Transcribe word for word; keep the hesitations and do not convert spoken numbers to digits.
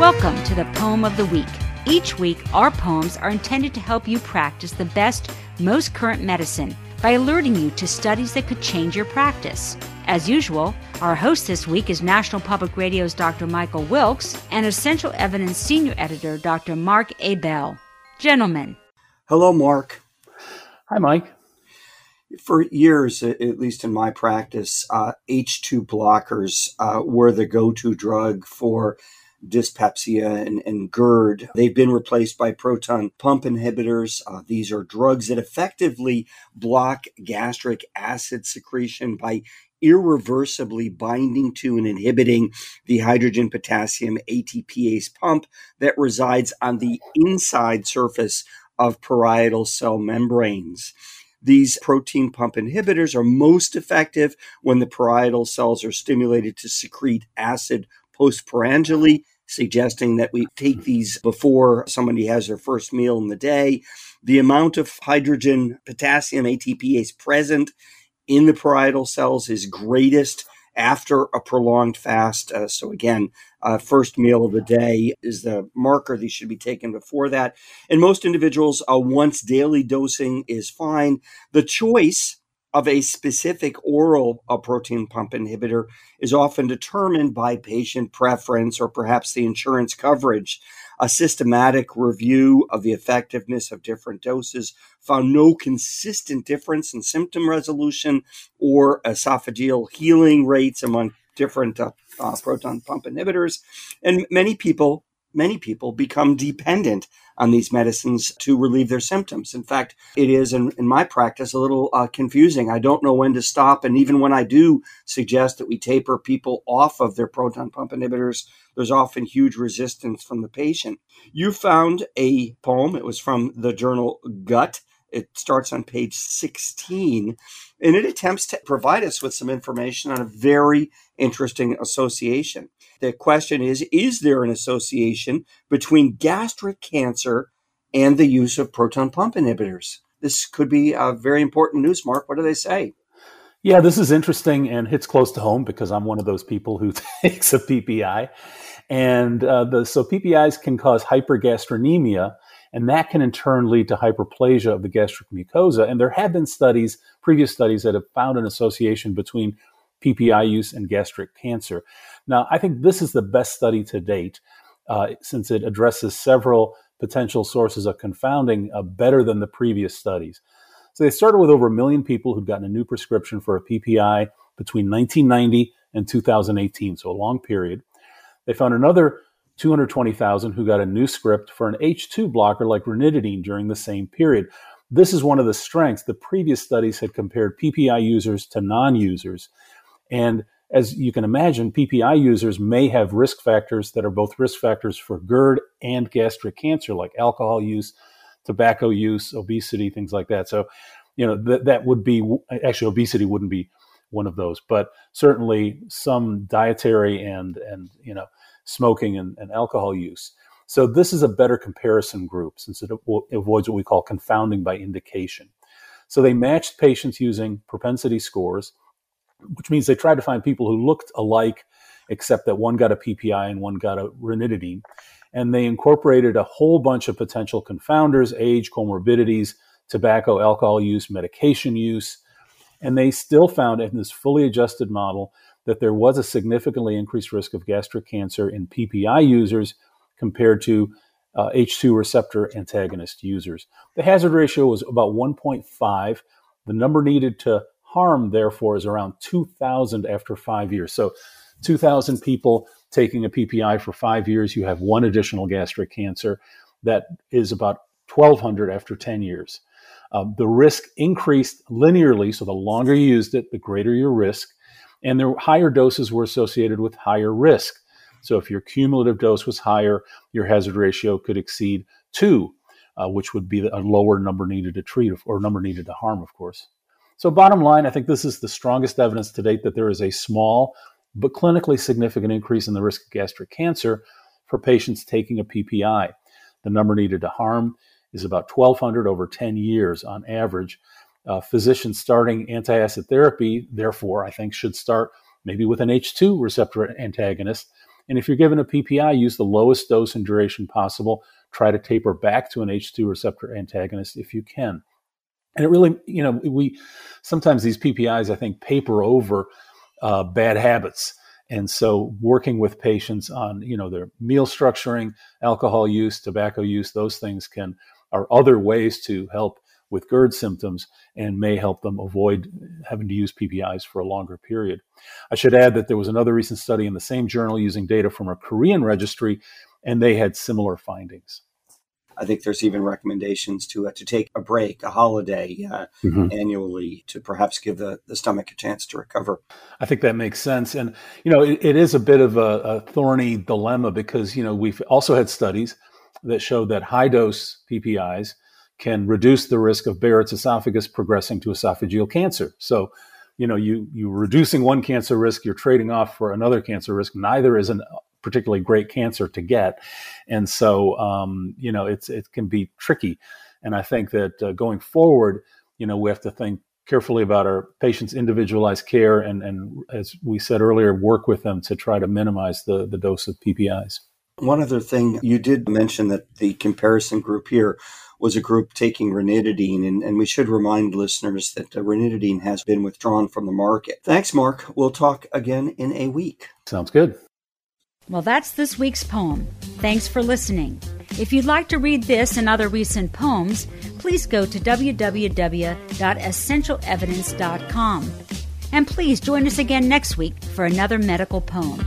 Welcome to the Poem of the Week. Each week, our poems are intended to help you practice the best, most current medicine by alerting you to studies that could change your practice. As usual, our host this week is National Public Radio's Doctor Michael Wilkes and Essential Evidence Senior Editor Doctor Mark Abel. Gentlemen. Hello, Mark. Hi, Mike. For years, at least in my practice, uh, H two blockers uh, were the go-to drug for dyspepsia and, and GERD. They've been replaced by proton pump inhibitors. Uh, these are drugs that effectively block gastric acid secretion by irreversibly binding to and inhibiting the hydrogen-potassium ATPase pump that resides on the inside surface of parietal cell membranes. These proton pump inhibitors are most effective when the parietal cells are stimulated to secrete acid postprandially, suggesting that we take these before somebody has their first meal in the day. The amount of hydrogen-potassium ATPase present in the parietal cells is greatest after a prolonged fast. Uh, so again, uh, first meal of the day is the marker. These should be taken before that. And most individuals, uh, once daily dosing is fine. The choice of a specific oral uh, proton pump inhibitor is often determined by patient preference or perhaps the insurance coverage. A systematic review of the effectiveness of different doses found no consistent difference in symptom resolution or esophageal healing rates among different uh, uh, proton pump inhibitors. And many people, many people become dependent on these medicines to relieve their symptoms. In fact, it is, in, in my practice, a little uh, confusing. I don't know when to stop. And even when I do suggest that we taper people off of their proton pump inhibitors, there's often huge resistance from the patient. You found a poem. It was from the journal Gut. It starts on page sixteen, and it attempts to provide us with some information on a very interesting association. The question is, is there an association between gastric cancer and the use of proton pump inhibitors? This could be a very important news, Mark. What do they say? Yeah, this is interesting and hits close to home because I'm one of those people who takes a P P I. And uh, the, so P P Is can cause hypergastrinemia, and that can in turn lead to hyperplasia of the gastric mucosa. And there have been studies, previous studies, that have found an association between P P I use and gastric cancer. Now, I think this is the best study to date, uh, since it addresses several potential sources of confounding uh, better than the previous studies. So they started with over a million people who'd gotten a new prescription for a P P I between nineteen ninety and two thousand eighteen, so a long period. They found another two hundred twenty thousand who got a new script for an H two blocker like ranitidine during the same period. This is one of the strengths. The previous studies had compared P P I users to non-users. And as you can imagine, P P I users may have risk factors that are both risk factors for GERD and gastric cancer, like alcohol use, tobacco use, obesity, things like that. So, you know, th- that would be, actually obesity wouldn't be one of those, but certainly some dietary and, and you know, smoking and, and alcohol use. So this is a better comparison group since it, av- it avoids what we call confounding by indication. So they matched patients using propensity scores, which means they tried to find people who looked alike, except that one got a P P I and one got a ranitidine. And they incorporated a whole bunch of potential confounders: age, comorbidities, tobacco, alcohol use, medication use. And they still found in this fully adjusted model that there was a significantly increased risk of gastric cancer in P P I users compared to uh, H two receptor antagonist users. The hazard ratio was about one point five. The number needed to harm, therefore, is around two thousand after five years. So two thousand people taking a P P I for five years, you have one additional gastric cancer. That is about twelve hundred after ten years. Uh, the risk increased linearly, so the longer you used it, the greater your risk. And the higher doses were associated with higher risk. So if your cumulative dose was higher, your hazard ratio could exceed two, uh, which would be a lower number needed to treat or number needed to harm, of course. So bottom line, I think this is the strongest evidence to date that there is a small but clinically significant increase in the risk of gastric cancer for patients taking a P P I. The number needed to harm is about twelve hundred over ten years on average. Uh, physicians starting antiacid therapy, therefore, I think should start maybe with an H two receptor antagonist And if you're given a P P I, use the lowest dose and duration possible. Try to taper back to an H two receptor antagonist if you can. And it really, you know, we sometimes these P P Is, I think, paper over uh, bad habits. And so working with patients on, you know, their meal structuring, alcohol use, tobacco use, those things can are other ways to help with GERD symptoms and may help them avoid having to use P P Is for a longer period. I should add that there was another recent study in the same journal using data from a Korean registry, and they had similar findings. I think there's even recommendations to uh, to take a break, a holiday uh, mm-hmm. annually to perhaps give the, the stomach a chance to recover. I think that makes sense. And, you know, it, it is a bit of a, a thorny dilemma because, you know, we've also had studies that showed that high-dose P P Is can reduce the risk of Barrett's esophagus progressing to esophageal cancer. So, you know, you, you're reducing one cancer risk, you're trading off for another cancer risk. Neither is a particularly great cancer to get. And so, um, you know, it's it can be tricky. And I think that uh, going forward, you know, we have to think carefully about our patients' individualized care. And, and as we said earlier, work with them to try to minimize the, the dose of P P Is. One other thing, you did mention that the comparison group here was a group taking ranitidine, and, and we should remind listeners that uh, ranitidine has been withdrawn from the market. Thanks, Mark. We'll talk again in a week. Sounds good. Well, that's this week's poem. Thanks for listening. If you'd like to read this and other recent poems, please go to w w w dot essential evidence dot com. And please join us again next week for another medical poem.